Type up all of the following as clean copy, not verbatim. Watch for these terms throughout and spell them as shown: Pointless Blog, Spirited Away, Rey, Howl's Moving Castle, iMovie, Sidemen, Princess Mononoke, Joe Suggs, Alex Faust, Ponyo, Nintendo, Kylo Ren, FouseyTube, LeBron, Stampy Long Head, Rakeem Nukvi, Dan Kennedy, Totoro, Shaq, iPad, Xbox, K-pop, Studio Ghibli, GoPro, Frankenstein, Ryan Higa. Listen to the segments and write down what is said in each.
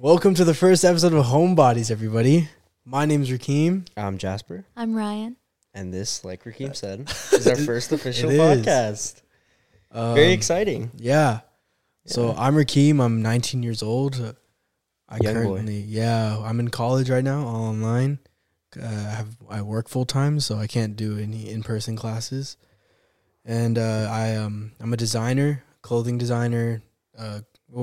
Welcome to the first episode of Home Bodies, everybody. My name's Rakeem. I'm Jasper. I'm Ryan. And this, like Rakeem said, is our first official podcast. Very exciting. Yeah. So I'm Rakeem. I'm 19 years old. I'm in college right now, all online. I work full time, so I can't do any in-person classes. And I'm a designer, clothing designer,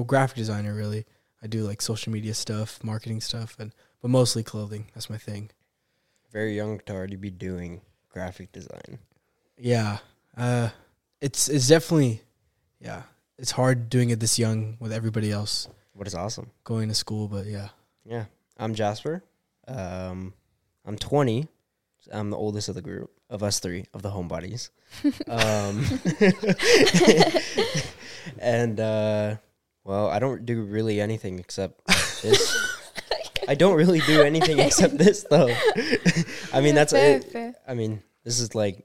graphic designer, really. I do like social media stuff, marketing stuff, but mostly clothing. That's my thing. Very young to already be doing graphic design. Yeah. It's definitely, it's hard doing it this young with everybody else. What is awesome. Going to school, but yeah. Yeah. I'm Jasper. I'm 20. I'm the oldest of the group, of us three, of the homebodies. And, I don't do really anything except this. though. I mean, fair. I mean, this is like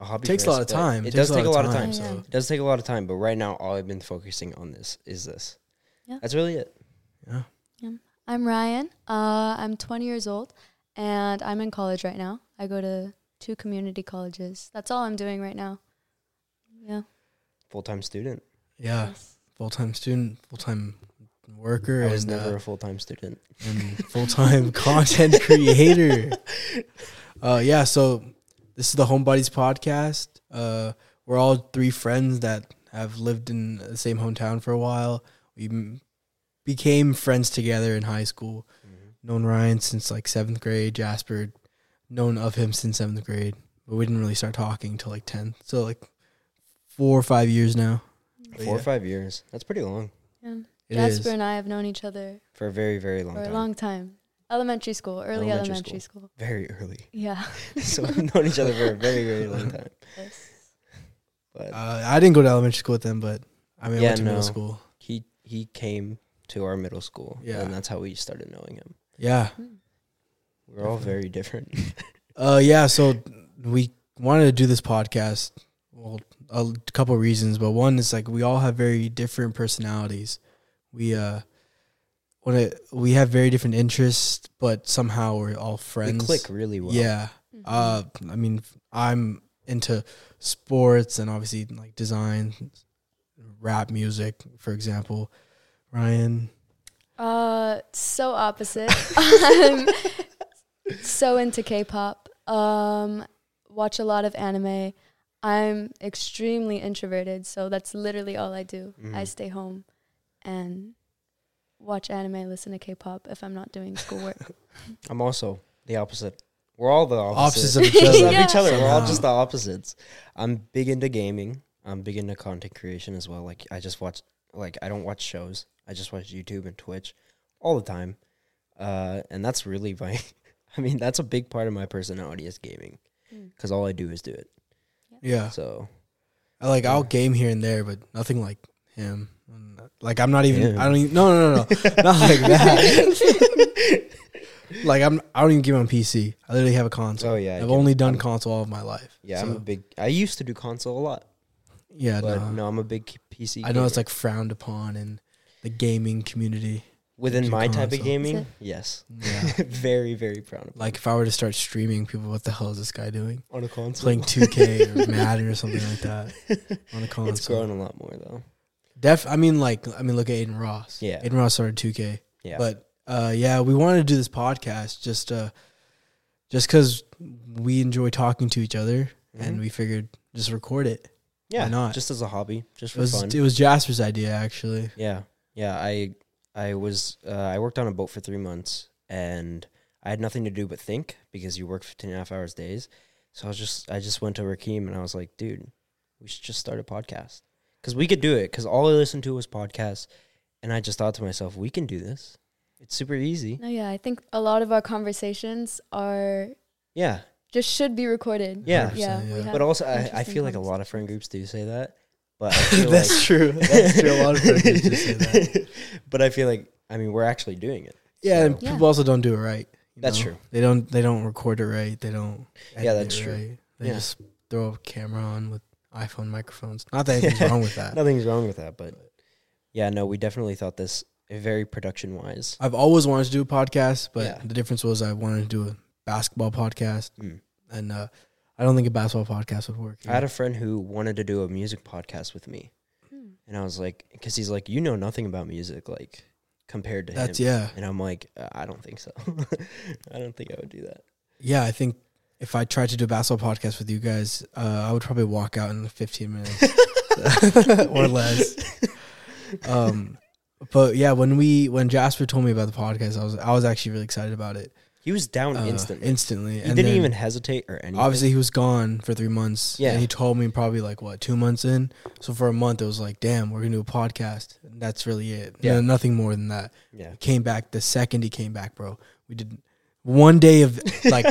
a hobby. Takes a lot of time. It does take a lot of time. So it does take a lot of time. But right now, all I've been focusing on is this. Yeah. That's really it. Yeah. I'm Ryan. I'm 20 years old, and I'm in college right now. I go to 2 community colleges. That's all I'm doing right now. Yeah. Full-time student. Yeah. Nice. Full-time student, full-time worker. I was never a full-time student. And full-time content creator. So this is the Home Bodies podcast. We're all 3 friends that have lived in the same hometown for a while. We became friends together in high school. Mm-hmm. Known Ryan since like 7th grade. Jasper, known of him since 7th grade. But we didn't really start talking till like 10th. So like 4 or 5 years now. Four or 5 years. That's pretty long. Yeah. Jasper and I have known each other for a very, very long time. For a long time. Elementary school, early elementary school. Very early. Yeah. So we've known each other for a very, very long time. Yes. But I didn't go to elementary school with them, but I mean, I went to middle school. He came to our middle school. Yeah. And that's how we started knowing him. Yeah. Mm. We're all very different. So we wanted to do this podcast. Well, a couple of reasons, but one is like we all have very different personalities. We have very different interests, but somehow we're all friends. We click really well. Yeah. Mm-hmm. I mean, I'm into sports and obviously like design, rap music, for example. Ryan? So opposite. I'm so into K-pop. Watch a lot of anime. I'm extremely introverted, so that's literally all I do. Mm. I stay home and watch anime, listen to K-pop if I'm not doing schoolwork. I'm also the opposite. We're all the opposites of each other. We're all just the opposites. I'm big into gaming. I'm big into content creation as well. Like I don't watch shows. I just watch YouTube and Twitch all the time. And that's really that's a big part of my personality is gaming because all I do is do it. Yeah. So I'll game here and there, but nothing like him. Like I'm not even no. Not like that. Like I don't even game on PC. I literally have a console. Oh yeah. I've only done console all of my life. Yeah, so. I used to do console a lot. Yeah, but no, I'm a big PC gamer. I know it's like frowned upon in the gaming community. Within my console. Type of gaming? Yes. Yeah. Very, very proud of it. Like, if I were to start streaming, people, what the hell is this guy doing? On a console. Playing 2K or Madden or something like that. On a console. It's grown a lot more, though. Look at Adin Ross. Yeah. Adin Ross started 2K. Yeah. But, we wanted to do this podcast just because we enjoy talking to each other, mm-hmm. and we figured just record it. Yeah. Why not? Just as a hobby. Just for fun. It was Jasper's idea, actually. Yeah. Yeah, I worked on a boat for 3 months and I had nothing to do but think because you work 15 and a half hours days. So I just went to Rakeem and I was like, dude, we should just start a podcast because we could do it because all I listened to was podcasts. And I just thought to myself, we can do this. It's super easy. No, yeah. I think a lot of our conversations are. Yeah. Just should be recorded. Yeah. Yeah. But also I feel like a lot of friend groups do say that. But That's true. That's true. A lot of people just say that. But I feel like, we're actually doing it. Yeah, so. And people also don't do it right. That's true. They don't record it right. They don't. Yeah, that's true. Right. They just throw a camera on with iPhone microphones. Not that anything's wrong with that. Nothing's wrong with that, but we definitely thought this very production-wise. I've always wanted to do a podcast, but the difference was I wanted to do a basketball podcast, and I don't think a basketball podcast would work. I had a friend who wanted to do a music podcast with me, and I was like, because he's like, you know nothing about music, like, compared to him. And I'm like, I don't think so. I don't think I would do that. Yeah, I think if I tried to do a basketball podcast with you guys, I would probably walk out in 15 minutes or less. But yeah, when Jasper told me about the podcast, I was actually really excited about it. He was down instantly. He didn't even hesitate or anything. Obviously, he was gone for 3 months. Yeah. And he told me probably 2 months in. So for a month, it was like, damn, we're going to do a podcast. And that's really it. Yeah. No, nothing more than that. Yeah. Came back the second he came back, bro. We did one day of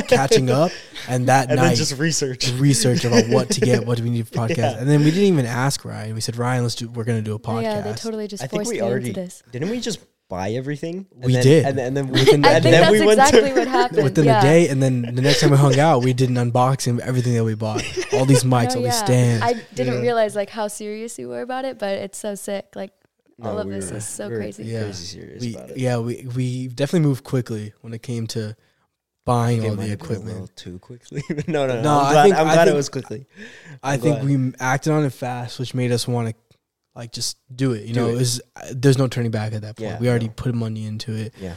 catching up. And that night. And then just research about what to get. What do we need for podcast? Yeah. And then we didn't even ask Ryan. We said, Ryan, we're going to do a podcast. Yeah, they totally just forced me into this. Didn't we just buy everything? We did. And then within I think that's exactly what happened. Within a day, and then the next time we hung out, we did an unboxing of everything that we bought. All these mics, all these stands. I didn't realize how serious you were about it, but it's so sick. All of this is so crazy. Yeah. Crazy serious about it. Yeah, we definitely moved quickly when it came to buying all the equipment. A little too quickly. No, I'm glad it was quickly. I think we acted on it fast, which made us want to just do it. You know, there's no turning back at that point. Yeah, we already put money into it. Yeah.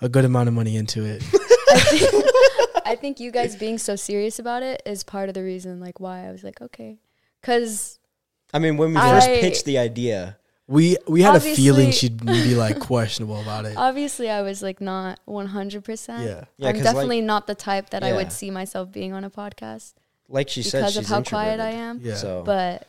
A good amount of money into it. I think you guys being so serious about it is part of the reason why I was okay. Because when we first pitched the idea, we had a feeling she'd be questionable about it. Obviously I was not 100%. Yeah. I'm definitely not the type that I would see myself being on a podcast. Like she said, because of how quiet I am. Yeah. So. But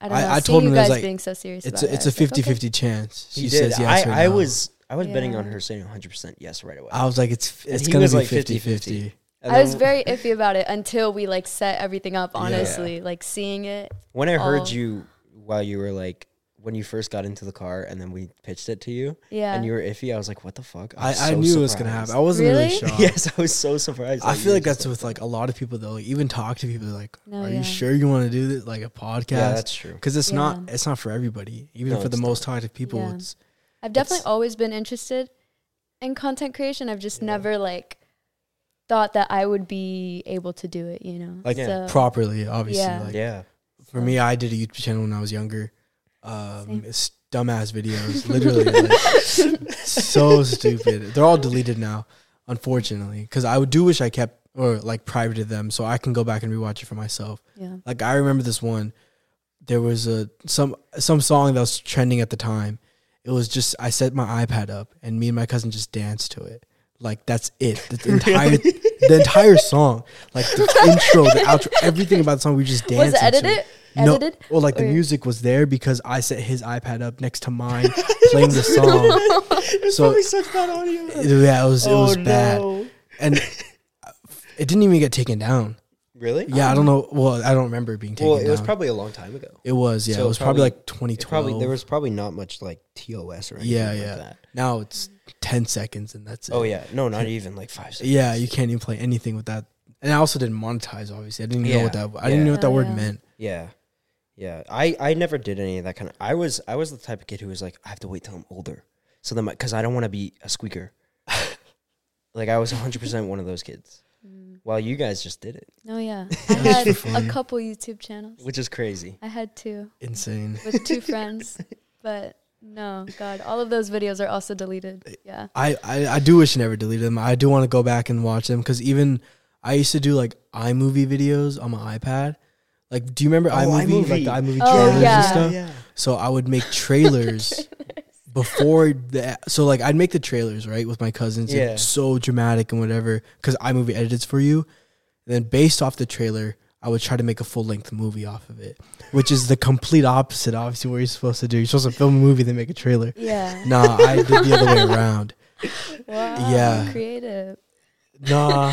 I told him, you guys being so serious about it. It's a 50-50 chance. She says yes or no. I was betting on her saying 100% yes right away. I was like, it's going to be 50-50. I was very iffy about it until we set everything up, honestly, seeing it. When I heard you while you were when you first got into the car and then we pitched it to you and you were iffy, I was like, what the fuck? I knew it was going to happen. I wasn't really shocked. Yes, I was so surprised. I feel like that's with a lot of people though. Even talk to people are you sure you want to do this? Like a podcast? Yeah, that's true. Because it's not for everybody. Even for the most talented people. Yeah. I've definitely always been interested in content creation. I've just never thought that I would be able to do it, you know? Properly, obviously. Yeah. For me, I did a YouTube channel when I was younger. It's dumbass videos, literally. So stupid. They're all deleted now, unfortunately, because I do wish I kept or privated them so I can go back and rewatch it for myself. Yeah. I remember this one. There was some song that was trending at the time. It was just, I set my iPad up and me and my cousin just danced to it. That's it. The entire song, the intro, the outro, everything about the song, we just danced. Was it edited? No, well, the music was there because I set his iPad up next to mine, playing the song. It was probably such bad audio. It was bad, and it didn't even get taken down. Really? Yeah, I don't know. Well, I don't remember it being taken down. Well, it was probably a long time ago. It was, yeah. So it was probably 2012. There was probably not much TOS or anything like that. Now it's 10 seconds and that's it. Oh, yeah. No, not even 5 seconds. Yeah, you can't even play anything with that. And I also didn't monetize, obviously. I didn't even know what that. I didn't know what that word meant. Yeah. Yeah, I never did any of that kind of. I was the type of kid who was I have to wait till I'm older, so then because I don't want to be a squeaker. I was 100% one of those kids. While you guys just did it. Oh yeah, I had a couple YouTube channels, which is crazy. I had two, insane, with two friends, but no, God, all of those videos are also deleted. Yeah, I do wish I never deleted them. I do want to go back and watch them because even I used to do iMovie videos on my iPad. Do you remember iMovie? The iMovie trailers and stuff? Yeah. So I would make trailers before that. So, I'd make the trailers, right, with my cousins. Yeah. It's so dramatic and whatever, because iMovie edits for you. And then based off the trailer, I would try to make a full-length movie off of it, which is the complete opposite, obviously, what you're supposed to do. You're supposed to film a movie, then make a trailer. Yeah. Nah, I did the other way around. Wow. Yeah. Creative. Nah,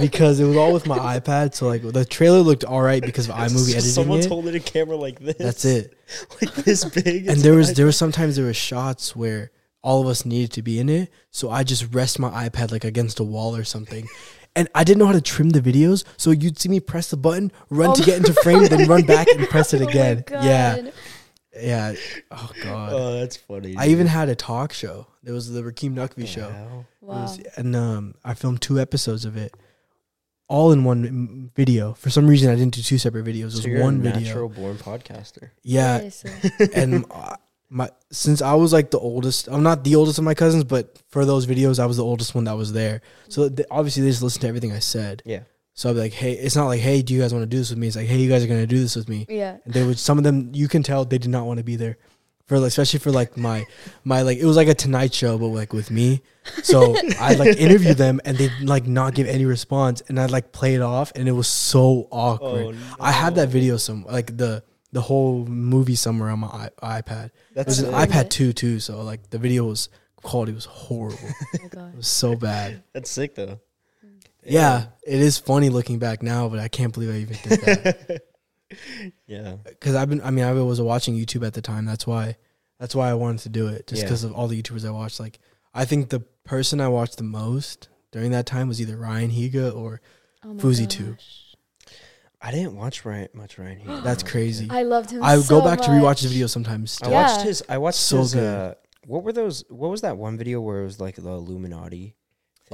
because it was all with my iPad, so the trailer looked all right because of iMovie editing. Someone's holding a camera like this. That's it, like this big. And there were shots where all of us needed to be in it, so I just rest my iPad against a wall or something, and I didn't know how to trim the videos, so you'd see me press the button, run to get into frame, then run back and press it again. Yeah, Yeah. Oh, God. Oh, that's funny. I even had a talk show. It was the Rakeem Nukvi show. Wow. And I filmed 2 episodes of it. All in one video. For some reason, I didn't do 2 separate videos. It was one video. Natural born podcaster. Yeah. And since I was like the oldest, I'm not the oldest of my cousins, but for those videos, I was the oldest one that was there. So obviously, they just listened to everything I said. Yeah. So I'd be like, hey, it's not like, hey, do you guys want to do this with me? It's like, hey, you guys are going to do this with me. Yeah. And they would, some of them, you can tell they did not want to be there. Especially for like my like, it was like a Tonight Show, but like with me. So I'd like interview them and they'd like not give any response, and I'd like play it off, and it was so awkward. Oh, no. I had that video like the whole movie somewhere on my iPad. That's it was an iPad 2 too, so like the video quality was horrible. Oh, God. It was so bad. That's sick though. Yeah, it is funny looking back now, but I can't believe I even did that. Yeah, because I was watching YouTube at the time. That's why I wanted to do it, just because of all the YouTubers I watched. Like, I think the person I watched the most during that time was either Ryan Higa or FouseyTube. I didn't watch much Ryan Higa. That's crazy. I loved him. I go back to rewatch his videos sometimes. Too. I watched his. What was that one video where it was like the Illuminati?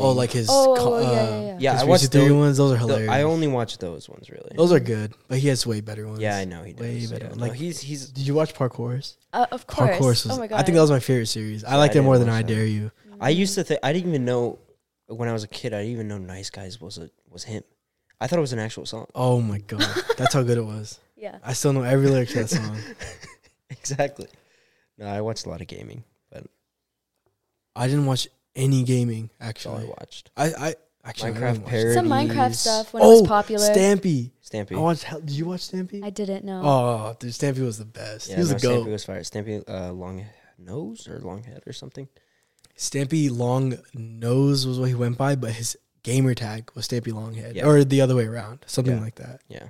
Oh, like his... I watched the ones. Those are hilarious. I only watch those ones, really. Those are good, but he has way better ones. Yeah, I know he does. Way better. Yeah, like, no, he's... Did you watch Parkour's? Of course. Parkour's was... Oh, my God. I think that was my favorite series. Yeah, I liked it more than I Dare You. I used to think... I didn't even know... When I was a kid, I didn't even know Nice Guys was him. I thought it was an actual song. Oh, my God. That's how good it was. Yeah. I still know every lyric to that song. Exactly. No, I watched a lot of gaming, but... I didn't watch... Any gaming, actually. All I watched. I actually Minecraft parodies. Some Minecraft stuff when it was popular. Stampy. I watched. Did you watch Stampy? I didn't know. Oh, dude, Stampy was the best. Yeah, he was the goat. Stampy was fire. Stampy Long Nose or Long Head or something. Stampy Long Nose was what he went by, but his gamer tag was Stampy Long Head, or the other way around, something like that. Yeah.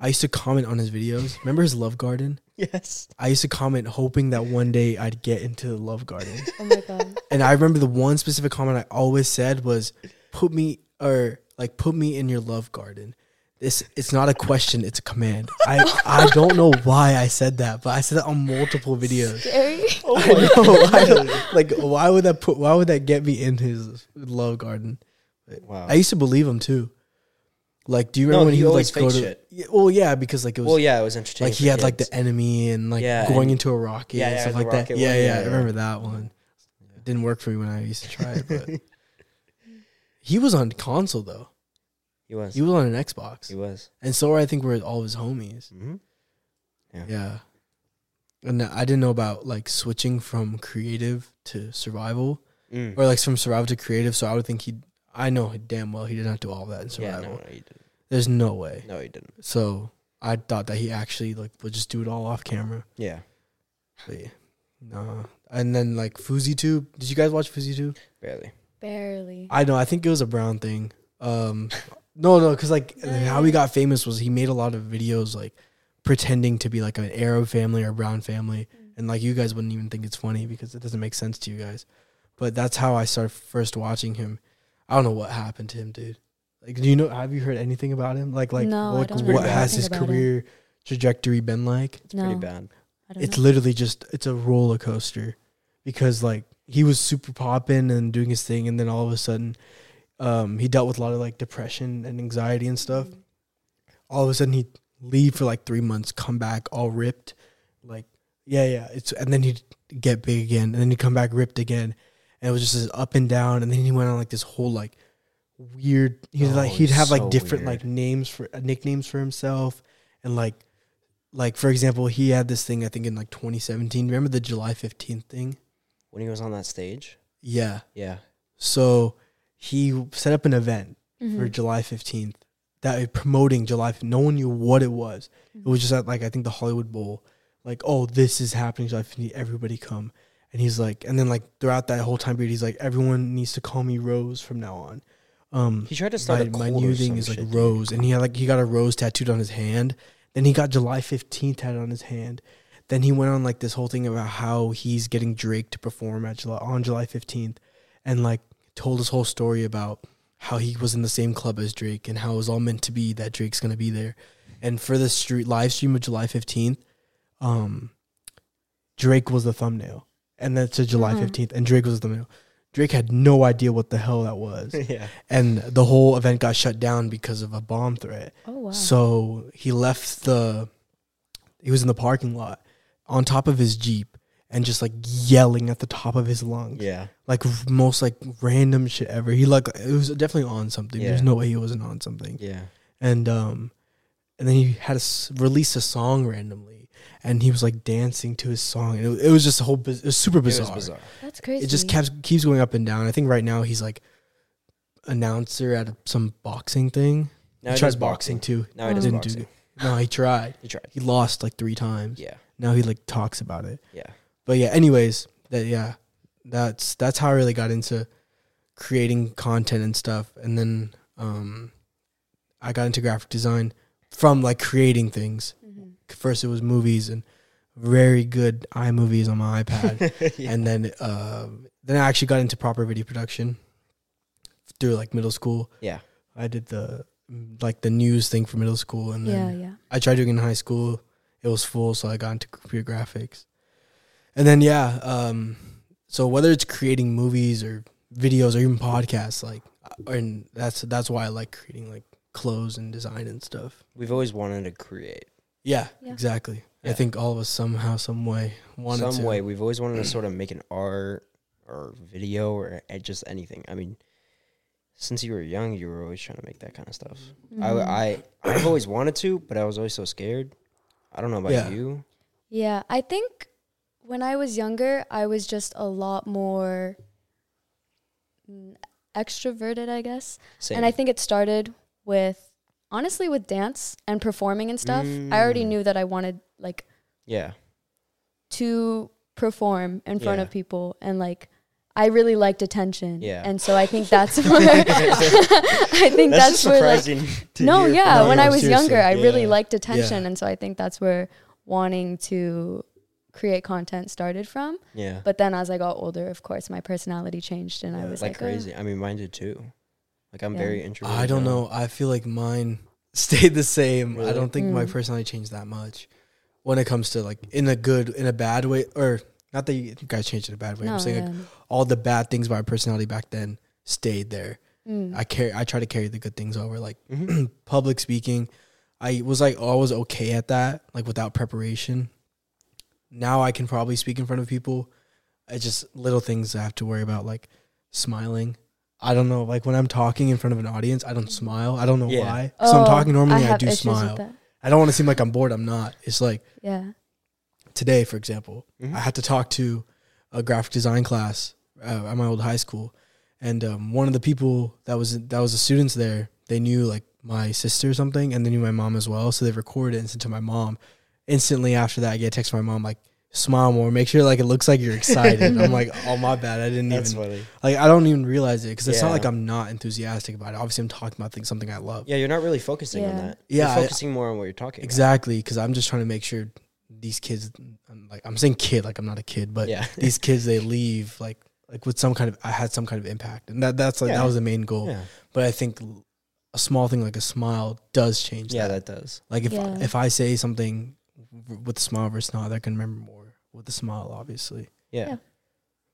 I used to comment on his videos. Remember his Love Garden? Yes. I used to comment hoping that one day I'd get into the Love Garden. Oh, my God. And I remember the one specific comment I always said was, put me in your Love Garden. It's not a question, it's a command. I don't know why I said that, but I said that on multiple videos. Scary. Oh, my God. Like, why would that get me in his Love Garden? Wow. I used to believe him, too. Like, do you remember when he would like go to? Shit. Well, yeah, because like it was. Well, yeah, it was entertaining. Like he had like the enemy and like going into a rocket and stuff like that. Yeah, I remember that one. It didn't work for me when I used to try it, but he was on console though. He was on an Xbox. He was, and so I think were all his homies. Mm-hmm. Yeah, and I didn't know about like switching from creative to survival, or like from survival to creative. So I would think I know damn well he did not do all that in survival. Yeah, no, he didn't. There's no way. No, he didn't. So I thought that he actually like would just do it all off camera. Yeah. But nah. And then like FouseyTube. Did you guys watch FouseyTube? Barely. I know. I think it was a Brown thing. No, because like how he got famous was he made a lot of videos like pretending to be like an Arab family or a Brown family, and like you guys wouldn't even think it's funny because it doesn't make sense to you guys. But that's how I started first watching him. I don't know what happened to him, dude. Like, have you heard anything about him? What has his career trajectory been like? It's pretty bad. It's literally just, it's a roller coaster because like he was super popping and doing his thing. And then all of a sudden, he dealt with a lot of like depression and anxiety and stuff. Mm-hmm. All of a sudden he'd leave for like 3 months, come back all ripped. Like, and then he'd get big again. And then he'd come back ripped again. And it was just this up and down, and then he went on like this whole like weird. He'd have like different like names for nicknames for himself, and like for example, he had this thing I think in like 2017. Remember the July 15th thing when he was on that stage? Yeah. So he set up an event for July 15th that promoting July. No one knew what it was. It was just at like I think the Hollywood Bowl. Like, oh, this is happening July 15th. Everybody come. And he's like, and then like throughout that whole time period, he's like, everyone needs to call me Rose from now on. He tried to start my new thing is like Rose, and he got a rose tattooed on his hand. Then he got July 15th tattooed on his hand. Then he went on like this whole thing about how he's getting Drake to perform on July 15th, and like told his whole story about how he was in the same club as Drake and how it was all meant to be that Drake's gonna be there. And for the live stream of July 15th, Drake was the thumbnail. And that's a July 15th, and Drake was the thumbnail. Drake had no idea what the hell that was. Yeah. And the whole event got shut down because of a bomb threat. Oh, wow. So he left he was in the parking lot on top of his Jeep and just like yelling at the top of his lungs. Yeah. Like most like random shit ever. He like, it was definitely on something. Yeah. There's no way he wasn't on something. Yeah. And then he had to release a song randomly. And he was like dancing to his song. And it was just a whole, it was super bizarre. It was bizarre. That's crazy. It just keeps going up and down. I think right now he's like announcer at some boxing thing. No, he tries boxing too. No, he doesn't boxing. No, he tried. He tried. He lost like 3 times. Yeah. Now he like talks about it. Yeah. But yeah, anyways, that's how I really got into creating content and stuff. And then I got into graphic design from like creating things. First it was movies and very good iMovies on my iPad. Yeah. And then I actually got into proper video production through like middle school. Yeah. I did the news thing for middle school. And then I tried doing it in high school. It was full. So I got into computer graphics. And then, so whether it's creating movies or videos or even podcasts, and that's why I like creating like clothes and design and stuff. We've always wanted to create. Yeah, exactly. Yeah. I think all of us somehow, some way wanted to. Some way. We've always wanted to sort of make an art or video or just anything. I mean, since you were young, you were always trying to make that kind of stuff. Mm-hmm. I've always wanted to, but I was always so scared. I don't know about you. Yeah, I think when I was younger, I was just a lot more extroverted, I guess. Same. And I think it started with dance and performing and stuff. I already knew that I wanted to perform in front of people, and like I really liked attention. Yeah. And so I think that's where I think that's where surprising like, to no, hear. Yeah, no, when I was younger, I really liked attention, and so I think that's where wanting to create content started from. Yeah. But then as I got older, of course, my personality changed, and I was like crazy. I mean, mine did too. Like, I'm very introverted. I don't know. I feel like mine stayed the same. Really? I don't think my personality changed that much when it comes to, like, in a bad way. Or, not that you guys changed in a bad way. No, I'm saying, like, all the bad things about my personality back then stayed there. I try to carry the good things over. Like, public speaking, I was, like, always okay at that, like, without preparation. Now I can probably speak in front of people. It's just little things I have to worry about, like, smiling. I don't know, like when I'm talking in front of an audience, I don't smile. I don't know why. So I'm talking normally, I do smile. I don't want to seem like I'm bored. I'm not. It's like today, for example, I had to talk to a graphic design class at my old high school. And one of the people that was the students there, they knew like my sister or something, and they knew my mom as well. So they recorded it and sent it to my mom. Instantly after that, I get a text from my mom like, smile more, make sure like it looks like you're excited. I'm like, oh my bad, I didn't That's even funny. Like I don't even realize it because it's not like I'm not enthusiastic about it. Obviously I'm talking about something I love. Yeah, you're not really focusing on that. Yeah, you're focusing more on what you're talking exactly because I'm just trying to make sure these kids, I'm saying kid like I'm not a kid, but these kids, they leave like with some kind of I had some kind of impact, and that's like that was the main goal. But I think a small thing like a smile does change that does. Like if I say something with a smile versus not, I can remember more with a smile, obviously. Yeah.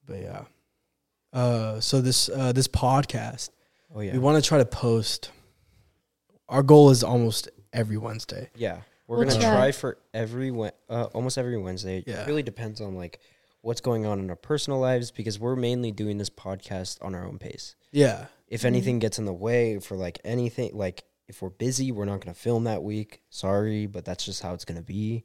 But so this podcast, we want to try to post. Our goal is almost every Wednesday. Yeah. We're going to try for almost every Wednesday. Yeah. It really depends on like what's going on in our personal lives, because we're mainly doing this podcast on our own pace. Yeah. If anything gets in the way for like anything, like if we're busy, we're not going to film that week. Sorry, but that's just how it's going to be.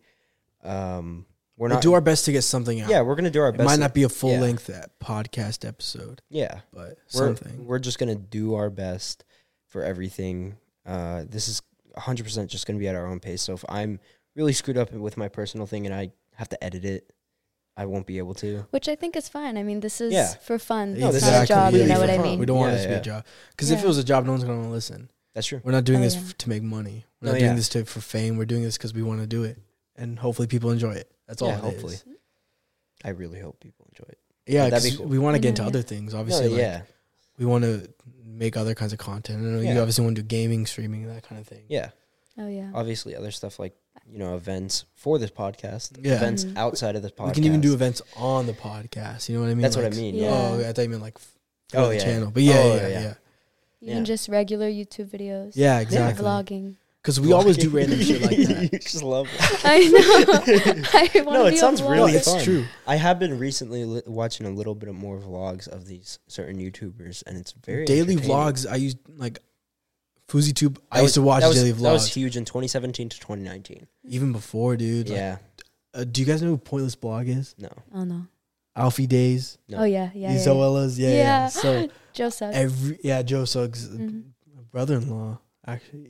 We'll do our best to get something out. Yeah, we're going to do our best. It might not be a full-length podcast episode. Yeah. But something. We're just going to do our best for everything. This is 100% just going to be at our own pace. So if I'm really screwed up with my personal thing and I have to edit it, I won't be able to. Which I think is fine. I mean, this is for fun. No, this is not a job. You know what I mean? We don't want this to be a job. Because if it was a job, no one's going to listen. That's true. We're not doing this to make money. We're not doing this for fame. We're doing this because we want to do it. And hopefully people enjoy it. That's all hopefully. Is. I really hope people enjoy it. Yeah, that'd be cool. We want to get into other things, obviously. No, we want to make other kinds of content. I know you obviously want to do gaming, streaming, that kind of thing. Yeah. Oh, yeah. Obviously, other stuff like you know, events for this podcast, events outside of this podcast. We can even do events on the podcast. You know what I mean? That's like, what I mean. Yeah. Oh, I thought you meant like the channel. But yeah. Even just regular YouTube videos. Yeah, exactly. Vlogging. Because we always do random shit like that. You just love it. I know. I want to be it sounds really fun. It's true. I have been recently watching a little bit of more vlogs of these certain YouTubers, and it's very daily vlogs. I used like FouseyTube. I used to watch daily vlogs. That was huge in 2017 to 2019. Even before, dude. Yeah. Like, do you guys know who Pointless Blog is? No. Oh no. Alfie Days. No. Oh yeah, yeah. These OLAs, yeah. So Joe Suggs. Joe Suggs, brother-in-law. Actually,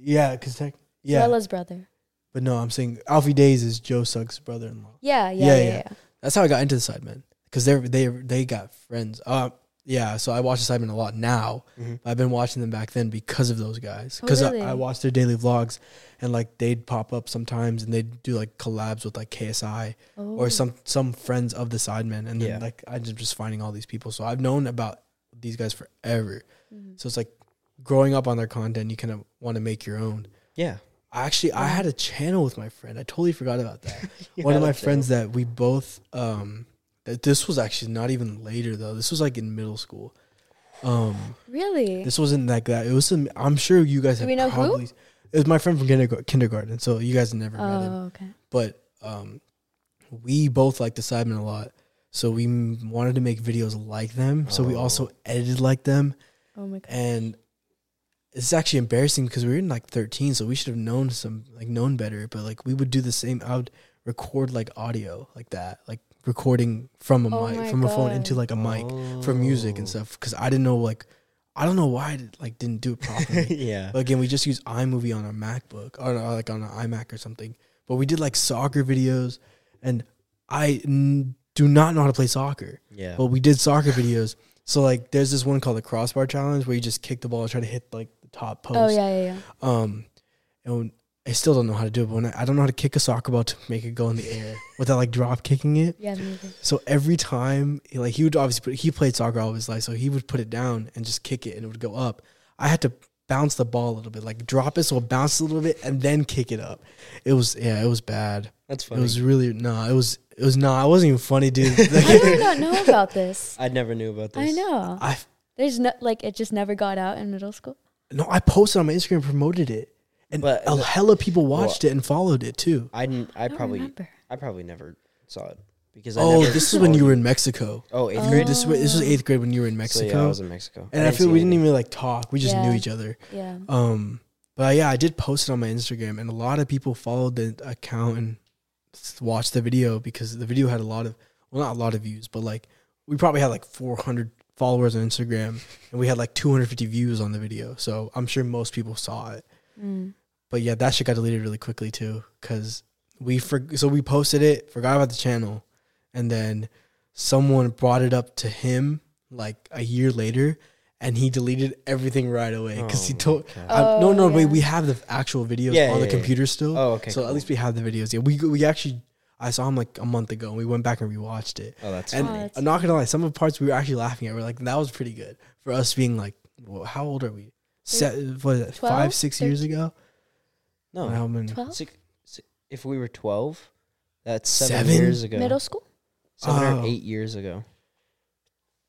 Zella's brother. But no, I'm saying Alfie Days is Joe Suggs' brother-in-law. Yeah. That's how I got into the Sidemen, because they got friends. So I watch the Sidemen a lot now. I've been watching them back then because of those guys. Because I watched their daily vlogs, and like they'd pop up sometimes, and they'd do like collabs with like KSI or some friends of the Sidemen, and then like I'm just finding all these people. So I've known about these guys forever. So it's like, growing up on their content, you kind of want to make your own. Yeah. I had a channel with my friend. I totally forgot about that. One of my friends that we both, that this was actually not even later though. This was like in middle school. Really? This wasn't like that. It was some, I'm sure you guys have probably. Who? It was my friend from kindergarten. So you guys never met him. Oh, okay. But we both liked the Sidemen a lot. So we wanted to make videos like them. So we also edited like them. Oh my God. And it's actually embarrassing because we were in like 13, so we should have known better. But like we would do the same. I would record like audio like that, like recording from a mic, from a phone into like a mic for music and stuff. Because I didn't know, like, I don't know why I didn't do it properly. But again, we just used iMovie on our MacBook or like on an iMac or something. But we did like soccer videos, and I do not know how to play soccer. Yeah. But we did soccer videos. So like, there's this one called the crossbar challenge where you just kick the ball and try to hit like top post. And I still don't know how to do it, but when I don't know how to kick a soccer ball to make it go in the air without like drop kicking it. So every time, like, he would obviously he played soccer all his life, so he would put it down and just kick it and it would go up. I had to bounce the ball a little bit, like drop it so it bounced a little bit and then kick it up. It was bad. That's funny. It was really it wasn't even funny, dude. I really don't know about this. I never knew about this. I know. There's no, like, it just never got out in middle school. No, I posted on my Instagram, promoted it, and a hella people watched it and followed it too. I probably never saw it because this is when you were in Mexico. Eighth grade. This was 8th grade when you were in Mexico. So yeah, I was in Mexico, and I feel we didn't even like talk. We just knew each other. Yeah. But yeah, I did post it on my Instagram, and a lot of people followed the account and watched the video because the video had a lot of, well, not a lot of views, but like we probably had like 400. Followers on Instagram, and we had like 250 views on the video, so I'm sure most people saw it. But yeah, that shit got deleted really quickly too, because we posted it, forgot about the channel, and then someone brought it up to him like a year later, and he deleted everything right away because he told wait, we have the actual videos on the computer still. At least we have the videos. We actually, I saw him like a month ago, and we went back and rewatched it. Funny. And I'm not gonna lie, some of the parts we were actually laughing at. We're like, that was pretty good for us being like, well, how old are we? 5, 6 years ago? No, how many? 12? If we were 12, that's 7 years ago. Middle school? 7 or 8 years ago.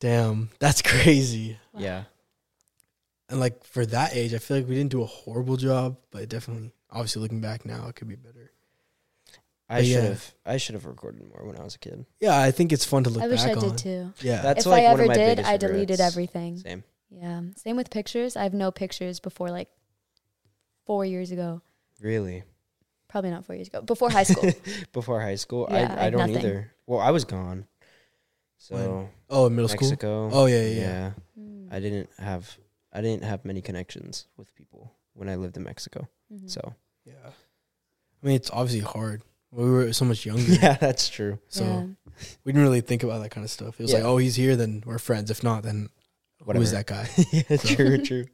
Damn, that's crazy. Wow. Yeah. And like for that age, I feel like we didn't do a horrible job, but definitely, obviously, looking back now, it could be better. I should have recorded more when I was a kid. Yeah, I think it's fun to look back on. I did too. Yeah. That's if like I ever did, I deleted everything. Same. Yeah. Same with pictures. I have no pictures before like 4 years ago. Really? Probably not 4 years ago. Before high school. Yeah, I don't either. Well, I was gone. So in middle school? Mexico. Oh yeah. I didn't have many connections with people when I lived in Mexico. So yeah. I mean, it's obviously hard. We were so much younger. Yeah, that's true. So we didn't really think about that kind of stuff. It was like, oh, he's here, then we're friends. If not, then whatever. Who is that guy? Yeah, so. True.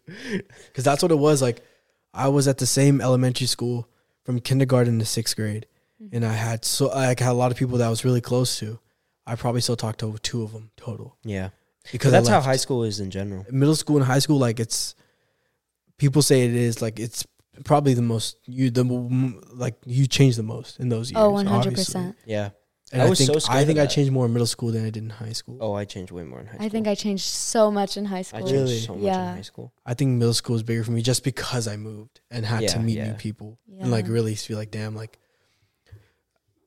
Because that's what it was. Like, I was at the same elementary school from kindergarten to 6th grade. And I had a lot of people that I was really close to. I probably still talked to 2 of them total. Yeah. Because that's how high school is in general. Middle school and high school, like, people say it is, like, it's probably the most you changed the most in those years. Oh, 100%. Yeah. And I changed more in middle school than I did in high school. Oh, I changed way more in high school. I think I changed so much in high school. I changed so much in high school. I think middle school is bigger for me just because I moved and had to meet new people and really feel like, damn,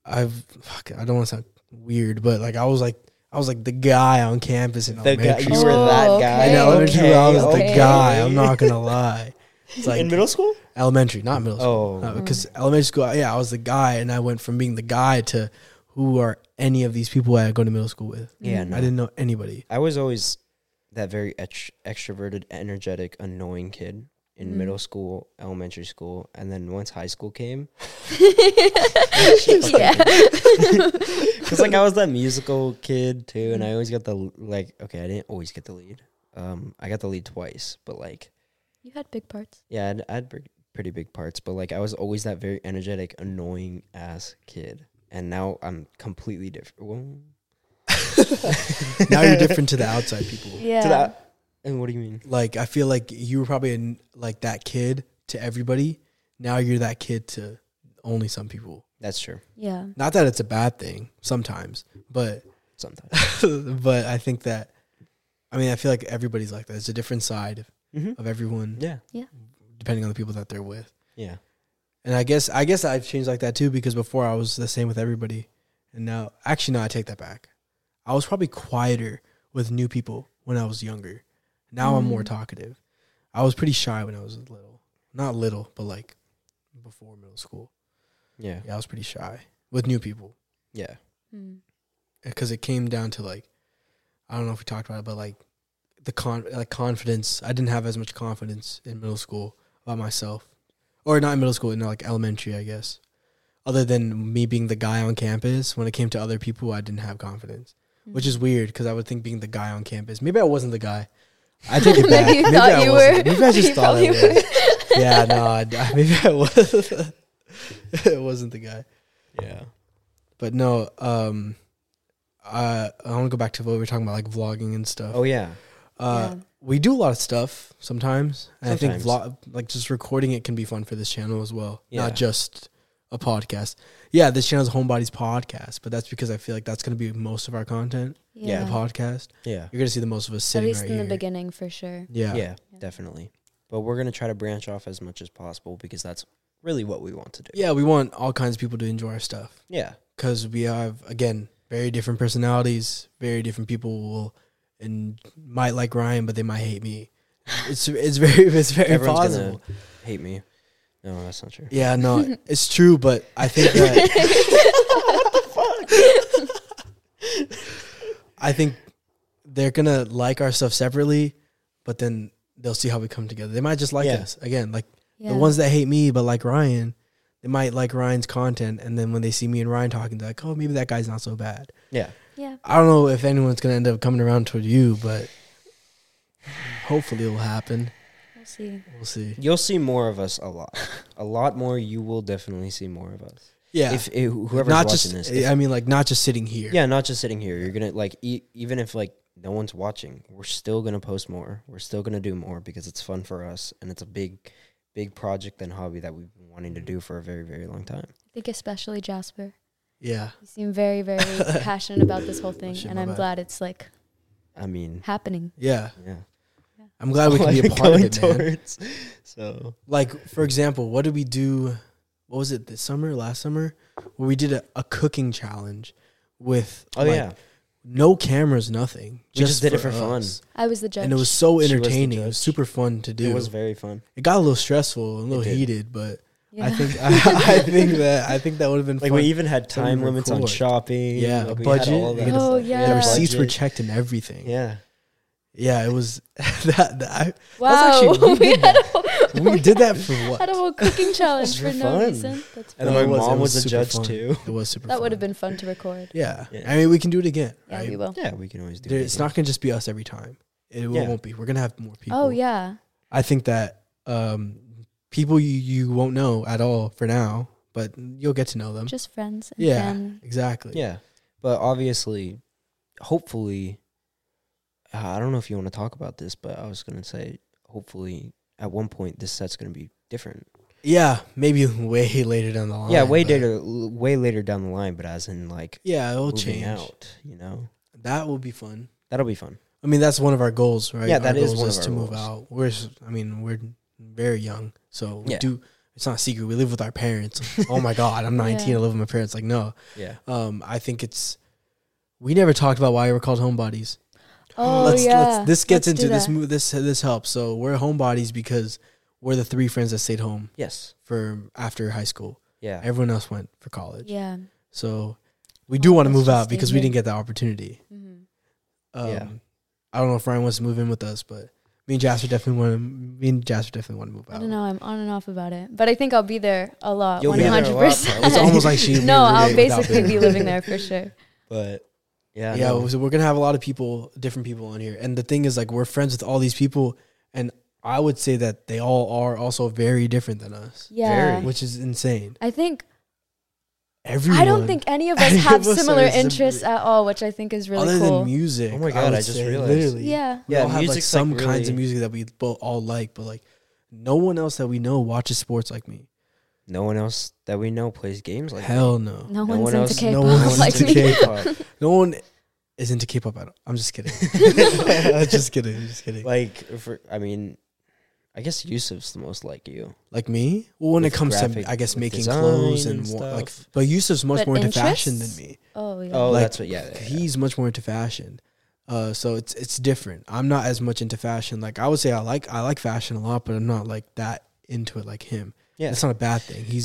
I don't want to sound weird, but I was the guy on campus in elementary school. You were that guy. In elementary school, I was the guy. I'm not going to lie. It's in middle school? Elementary, not middle school. Oh. Because elementary school, I was the guy, and I went from being the guy to... Who are any of these people I go to middle school with? Yeah, no. I didn't know anybody. I was always that very extroverted, energetic, annoying kid in middle school, elementary school, and then once high school came, because I was that musical kid too, and I always got the I didn't always get the lead. I got the lead twice, but you had big parts. Yeah, I had pretty big parts, but I was always that very energetic, annoying ass kid. And now I'm completely different. Now you're different to the outside people. Yeah. And what do you mean? I feel like you were probably that kid to everybody. Now you're that kid to only some people. That's true. Yeah. Not that it's a bad thing sometimes, but... Sometimes. But I think that... I feel like everybody's like that. It's a different side of everyone. Yeah. Yeah. Depending on the people that they're with. Yeah. And I guess I've changed like that too, because before I was the same with everybody. And now, I take that back. I was probably quieter with new people when I was younger. Now I'm more talkative. I was pretty shy when I was little. Not little, but before middle school. Yeah. Yeah, I was pretty shy with new people. Yeah. Because it came down to I don't know if we talked about it, but the confidence. I didn't have as much confidence in middle school about myself. Or not in middle school, in elementary, I guess. Other than me being the guy on campus, when it came to other people, I didn't have confidence. Which is weird, because I would think being the guy on campus. Maybe I wasn't the guy. I take it back. Maybe I just thought I was. Yeah, no, maybe I was. It wasn't the guy. Yeah. But no, I want to go back to what we were talking about, vlogging and stuff. Oh, yeah. We do a lot of stuff sometimes. And I think just recording it can be fun for this channel as well. Yeah. Not just a podcast. Yeah, this channel is Home Bodies Podcast, but that's because I feel like that's going to be most of our content. Yeah. The podcast. Yeah. You're going to see the most of us sitting right here. At least in the beginning, for sure. Yeah. Yeah, definitely. But we're going to try to branch off as much as possible, because that's really what we want to do. Yeah, we want all kinds of people to enjoy our stuff. Yeah. Because we have, again, very different personalities, very different people might like Ryan, but they might hate me. It's very Everyone's possible. Hate me? No, that's not true. Yeah, no, it's true. But I think that what the fuck? I think they're gonna like our stuff separately, but then they'll see how we come together. They might just like us again. The ones that hate me but like Ryan, they might like Ryan's content, and then when they see me and Ryan talking, they're like, "Oh, maybe that guy's not so bad." Yeah. Yeah. I don't know if anyone's going to end up coming around toward you, but hopefully it'll happen. We'll see. You'll see more of us a lot. A lot more. You will definitely see more of us. Yeah. If whoever's not watching just, this. Not just sitting here. Yeah, not just sitting here. You're going to, even if, no one's watching, we're still going to post more. We're still going to do more, because it's fun for us, and it's a big, big project and hobby that we've been wanting to do for a very, very long time. I think especially Jasper. Yeah. You seem very, very passionate about this whole thing, and I'm glad it's happening. Yeah. Yeah. I'm glad we can be a part of it, man. So, for example, what did we do? What was it last summer? Where we did a cooking challenge with no cameras, nothing. We just did it for fun. I was the judge. And it was so entertaining. It was super fun to do. It was very fun. It got a little stressful and a little heated, but yeah. I think that would have been fun. We even had time limits on shopping. Yeah, a budget. All that. Oh yeah, the receipts were checked and everything. Yeah, yeah, it was that. Wow, that's actually, we did that for what? Had a whole cooking challenge for no reason. That's and my mom was a judge too. It was super. That would have been fun to record. Yeah. I mean, we can do it again. Yeah, we will. Yeah, we can always do it. It's not gonna just be us every time. It won't be. We're gonna have more people. Oh yeah. I think that. People you won't know at all for now, but you'll get to know them. Just friends. And family. Exactly. Yeah. But obviously, hopefully, I don't know if you want to talk about this, but I was going to say, hopefully, at one point, this set's going to be different. Yeah, maybe way later down the line. Yeah, way later down the line, but as in like... Yeah, it'll change. Out, you know? That will be fun. That'll be fun. I mean, that's one of our goals, right? Yeah, that is one of our goals. To move out. We're very young, so we do... It's not a secret. We live with our parents. Oh, my God. I'm 19. Yeah. I live with my parents. Like, no. Yeah. I think it's... We never talked about why we're called Home Bodies. Oh, This helps. So we're Home Bodies because we're the three friends that stayed home. Yes. For after high school. Yeah. Everyone else went for college. Yeah. So we do want to move out because we didn't get that opportunity. Mm-hmm. I don't know if Ryan wants to move in with us, but... Me and Jasper definitely want to move out. I don't know. I'm on and off about it. But I think I'll be there a lot. You'll 100%. Be there a lot. It's almost like she... No, I'll basically be living there for sure. But yeah. Yeah, so we're going to have a lot of people, different people on here. And the thing is, like, we're friends with all these people. And I would say that they all are also very different than us. Yeah. Very. Which is insane. I think... Everyone. I don't think any of us have similar interests at all, which I think is really cool. Other than music. Oh my God, I just realized. Literally, yeah. We all have like some kinds of music that we both all like, but like no one else that we know watches sports like me. No one else that we know plays games like me. Hell no. No one's into K-pop like me. No one is into K-pop at all. I'm just kidding. I'm just kidding. I guess Yusuf's the most like you. Like me? Well, when it comes to, I guess, making clothes and stuff. But Yusuf's much more into fashion than me. Oh, yeah. Oh, that's what, yeah. He's much more into fashion. So it's different. I'm not as much into fashion. Like, I would say I like fashion a lot, but I'm not, like, that into it like him. Yeah. That's not a bad thing. He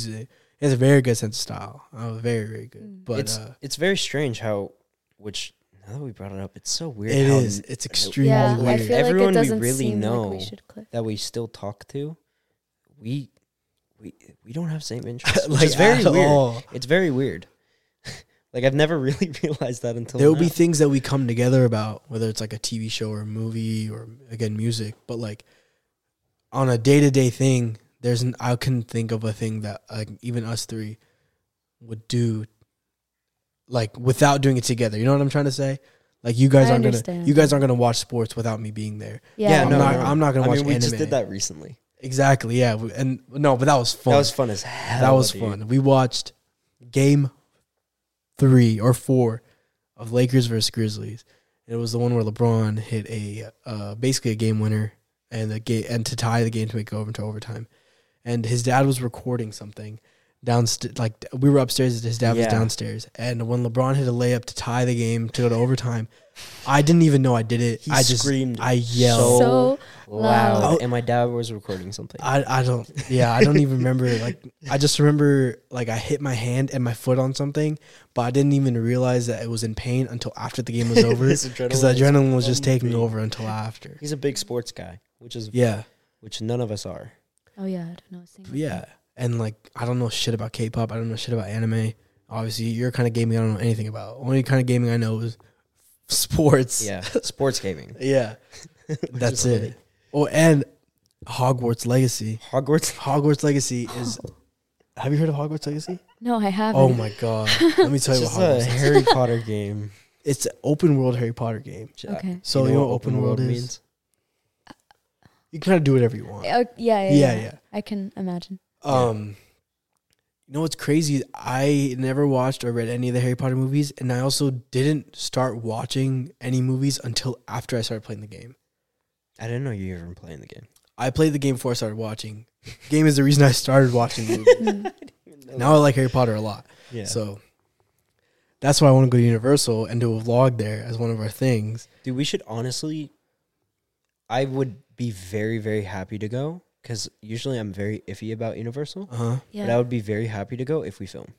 has a very good sense of style. Very, very good. But it's very strange how, which... Now that we brought it up, it's so weird. It is. It's extremely weird. I feel everyone we really know that we still talk to, we don't have same interests. Like it's very weird. All. It's very weird. Like I've never really realized that until there will be things that we come together about, whether it's like a TV show or a movie or again music. But like on a day to day thing, I couldn't think of a thing that like even us three would do. Like without doing it together, you know what I'm trying to say. Like you guys aren't gonna watch sports without me being there. Yeah, I'm not gonna watch anime. We just did that recently. Exactly. Yeah, but that was fun. That was fun as hell. That was fun. We watched game 3 or 4 of Lakers versus Grizzlies. It was the one where LeBron hit a basically a game winner and to tie the game to make it over to overtime. And his dad was recording something. Downstairs, like we were upstairs, his dad was downstairs, and when LeBron hit a layup to tie the game to go to overtime, I didn't even know I did it. I just screamed, I yelled so loud, and my dad was recording something. I don't even remember. Like I just remember, like I hit my hand and my foot on something, but I didn't even realize that it was in pain until after the game was over, because the adrenaline was just taking over until after. He's a big sports guy, which none of us are. Oh yeah, I don't know. Yeah. And, like, I don't know shit about K-pop. I don't know shit about anime. Obviously, your kind of gaming I don't know anything about. Only kind of gaming I know is sports. Yeah, sports gaming. Yeah. That's it. Like, oh, and Hogwarts Legacy. Hogwarts Legacy is... Have you heard of Hogwarts Legacy? No, I haven't. Oh, my God. Let me tell you what Hogwarts is. It's a Harry Potter game. It's an open-world Harry Potter game. Okay. So, you know what open-world means? You kind of do whatever you want. Yeah. I can imagine. You know what's crazy? I never watched or read any of the Harry Potter movies, and I also didn't start watching any movies until after I started playing the game. I didn't know you even playing the game. I played the game before I started watching. The game is the reason I started watching the movie. Now I like Harry Potter a lot. Yeah. So that's why I want to go to Universal and do a vlog there as one of our things. Dude, we should honestly... I would be very, very happy to go. Because usually I'm very iffy about Universal, but I would be very happy to go if we film.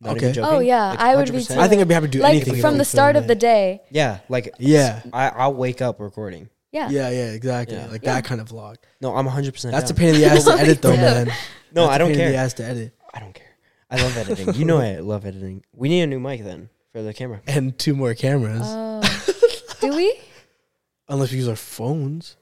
Not okay. Joking, oh yeah, like I would be. Too. I think I'd be happy to do anything from the start of the day. Yeah, like I'll wake up recording. Yeah, exactly. Yeah. Like that kind of vlog. No, I'm 100%. That's a pain in the ass to edit, though, man. No, I don't care. Pain in the ass to edit. I don't care. I love editing. You know, I love editing. We need a new mic then for the camera and 2 more cameras. Do we? Unless we use our phones.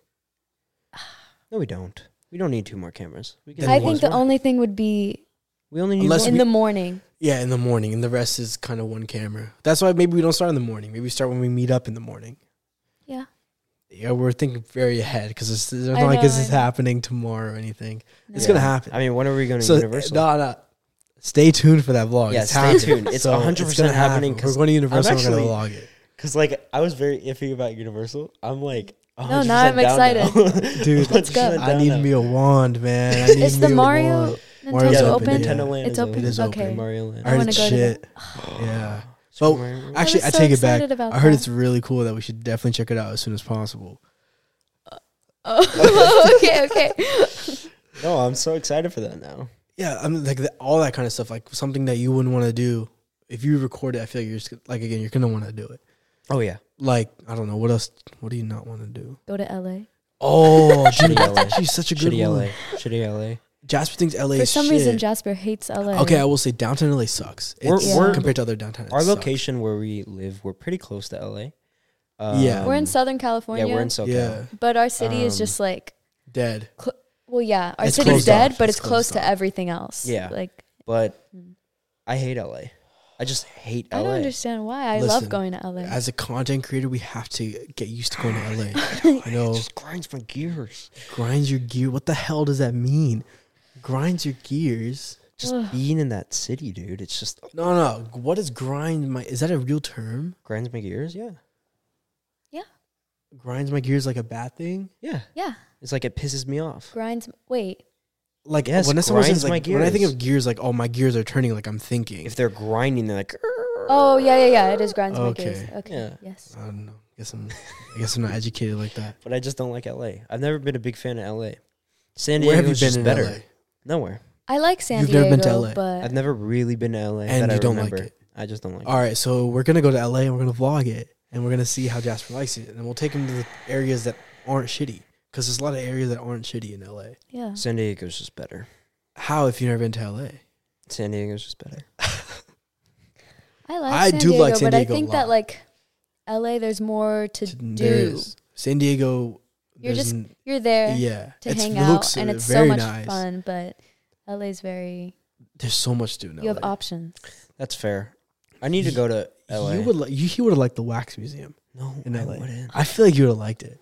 No, we don't. We don't need 2 more cameras. I think the only thing would be we only need one in the morning. Yeah, in the morning. And the rest is kind of one camera. That's why maybe we don't start in the morning. Maybe we start when we meet up in the morning. Yeah. Yeah, we're thinking very ahead because it's not like this is happening tomorrow or anything. No. It's going to happen. I mean, when are we going to Universal? No. Stay tuned for that vlog. Yeah, stay tuned. It's 100% happening. We're going to Universal. We're going to vlog it. Because like, I was very iffy about Universal. I'm like, 100% no, now I'm excited. Dude, let's go. I need me a wand, man. It's the Mario. Mario's open. Nintendo Land is open. It is open. Mario Land. I want to go to it. Yeah. So actually, I take it back. I heard it's really cool that we should definitely check it out as soon as possible. Okay. No, I'm so excited for that now. Yeah, I'm like all that kind of stuff, like something that you wouldn't want to do. If you record it, I feel like you're gonna want to do it. Oh yeah, like I don't know what else. What do you not want to do? Go to LA. Oh, she's such a good one. Shitty LA. Jasper thinks LA is shit. For some reason, Jasper hates LA. Okay, I will say downtown LA sucks. We're compared to other downtown. Our location where we live, we're pretty close to LA. Yeah, we're in Southern California. Yeah, we're in SoCal. Yeah. But our city is just like dead. Well, yeah, our city's dead, but it's close to everything else. Yeah, like, but I hate LA. I just hate LA. I don't understand why. I love going to LA. As a content creator, we have to get used to going to LA. I know. It just grinds my gears. Grinds your gear. What the hell does that mean? Grinds your gears. Just being in that city, dude. It's just no. What is grind? Is that a real term? Grinds my gears. Yeah. Yeah. Grinds my gears like a bad thing. Yeah. Yeah. It's like it pisses me off. Grinds. Wait. Like yes, when I think of gears, like oh my gears are turning. Like I'm thinking if they're grinding, they're like. Oh yeah. It is grinds my gears. Okay. Yeah. Yes. I don't know. I guess I'm not educated like that. But I just don't like LA. I've never been a big fan of LA. San Diego. Where have you been in better. LA? Nowhere. I like San Diego. You've never been to LA. I've never really been to LA. And you don't like it. I just don't like it. All right, so we're going to go to LA and we're going to vlog it. And we're going to see how Jasper likes it. And then we'll take him to the areas that aren't shitty. Because there's a lot of areas that aren't shitty in LA. Yeah. San Diego's just better. How if you've never been to LA? San Diego's just better. I do like San Diego, but I think that like LA, there's more to do. San Diego... You're there to hang out, and it's so much fun, but LA's there's so much to do in LA. You have options. That's fair. I need to go to LA. He would have liked the Wax Museum in LA. I wouldn't. I feel like you would have liked it.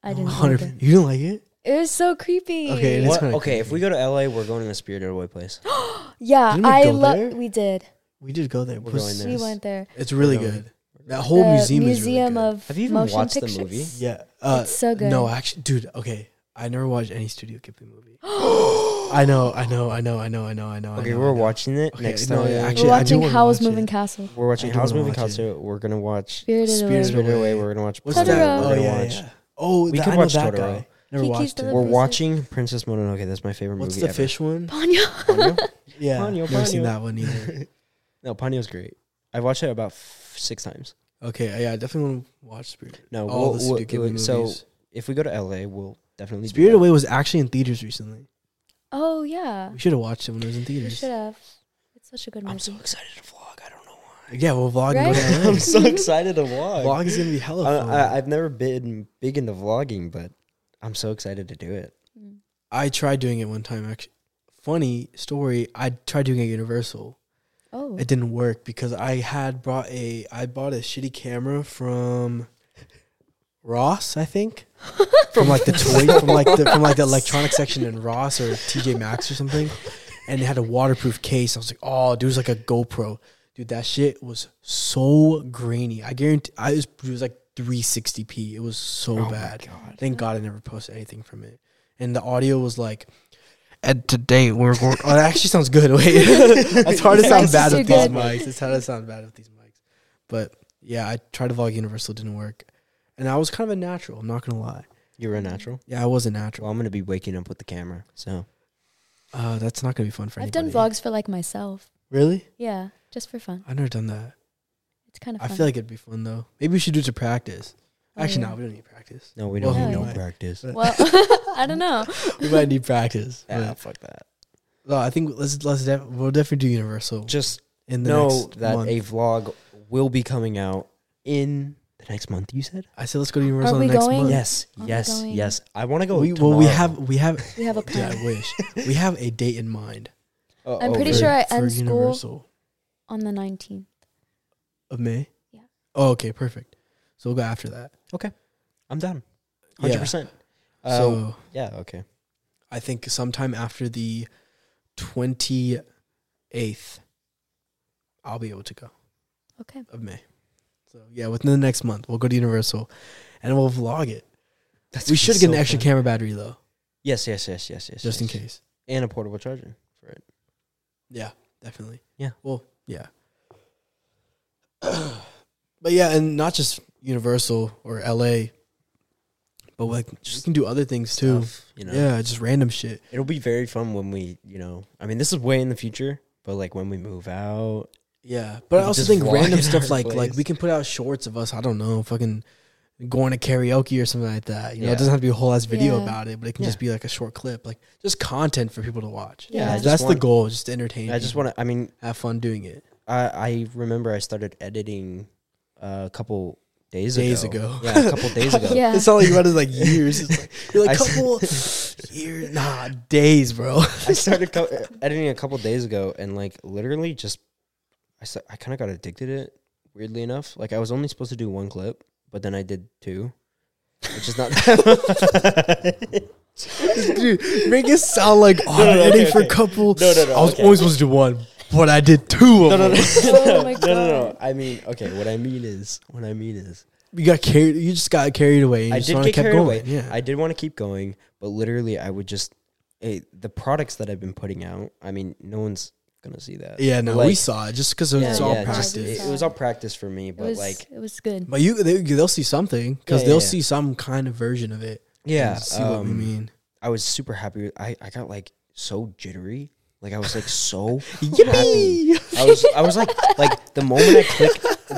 I didn't like it. You didn't like it? It was so creepy. Okay, it is kind of creepy. If we go to LA, we're going to the Spirited Away place. Yeah, I love. We did. We did go there. We went there. It's really good. That whole museum is really good. Have you even watched the movie? Yeah. It's so good. No, actually, dude, okay. I never watched any Studio Ghibli movie. I know. Okay, we're watching it next time. We're watching Howl's Moving Castle. We're watching Howl's Moving Castle. We're going to watch Spirited Away. We're going to watch Totoro. Oh, yeah. Oh, we can watch Totoro. Never watched it. We're watching Princess Mononoke. That's my favorite movie. What's the fish one? Ponyo. Yeah. Ponyo. Never seen that one either. No, Ponyo's great. I watched it about 6 times. Okay, yeah, I definitely want to watch Spirit. No, so if we go to LA, we'll definitely. Spirited Away was actually in theaters recently. Oh yeah, we should have watched it when it was in theaters. We should have. It's such a good movie. I'm so excited to vlog. I don't know why. Yeah, we'll vlog. Right? And go to LA. I'm so excited to vlog. Vlog is gonna be hella fun. I've never been big into vlogging, but I'm so excited to do it. Mm. I tried doing it one time. Actually, funny story. I tried doing it at Universal. Oh. It didn't work because I bought a shitty camera from Ross, I think. from the electronic section in Ross or TJ Maxx or something. And it had a waterproof case. I was like, oh, dude, it was like a GoPro. Dude, that shit was so grainy. I guarantee it was like 360p. It was so bad. God. Thank God I never posted anything from it. And the audio was like and today we're going... Oh, that actually sounds good. Wait. It's hard to sound bad with these mics. But, yeah, I tried to vlog Universal. Didn't work. And I was kind of a natural. I'm not going to lie. You were a natural? Yeah, I was a natural. Well, I'm going to be waking up with the camera, so... that's not going to be fun for anybody. I've done vlogs for, like, myself. Really? Yeah, just for fun. I've never done that. It's kind of fun. I feel like it'd be fun, though. Maybe we should do it to practice. Actually, no, we don't need practice. No, we don't need no practice. Well, I don't know. We might need practice. Yeah, fuck that. No, I think we'll definitely do Universal. Just know that a vlog will be coming out in the next month. You said? I said let's go to Universal next month. Yes. I want to go. Well, we have a plan. Yeah, I wish we have a date in mind. I'm pretty sure I end school Universal. On the 19th of May. Yeah. Oh, okay, perfect. So we'll go after that. Okay. I'm down. 100%. So yeah, okay. I think sometime after the 28th, I'll be able to go. Okay. Of May. So yeah, within the next month, we'll go to Universal, and we'll vlog it. We should get an extra camera battery though. Yes. Just in case, and a portable charger for it. Yeah, definitely. Yeah. Well, yeah. But yeah, and not just Universal or LA, but like we can do other things too. Stuff, you know? Yeah, just random shit. It'll be very fun when we, you know, I mean, this is way in the future, but like when we move out. Yeah, but I also think random stuff like we can put out shorts of us. I don't know, fucking going to karaoke or something like that. You know, it doesn't have to be a whole ass video about it, but it can just be like a short clip, like just content for people to watch. Yeah, that's the goal, just to entertain. I just want to. I mean, have fun doing it. I remember I started editing a couple days ago. Yeah, a couple days ago. Yeah. It's not like you wanted like years. It's like, you're like a couple years, nah, days, bro. I started editing a couple days ago, and like literally just. I kind of got addicted to it, weirdly enough. Like, I was only supposed to do one clip, but then I did two, which is not that much. Dude, make it sound like, oh, I'm editing for a couple. No, I was only supposed to do one, but I did two of them. No. I mean, okay, what I mean is. You just got carried away. I did get carried away. Yeah. I did want to keep going, but literally I would just, the products that I've been putting out, I mean, no one's gonna see that. Yeah, no, like, we saw it just because it was all practice. It was all practice for me, but it was good. But they'll see something because they'll see some kind of version of it. Yeah, see what we mean. I was super happy. I got like so jittery. Like I was like so happy. I was like the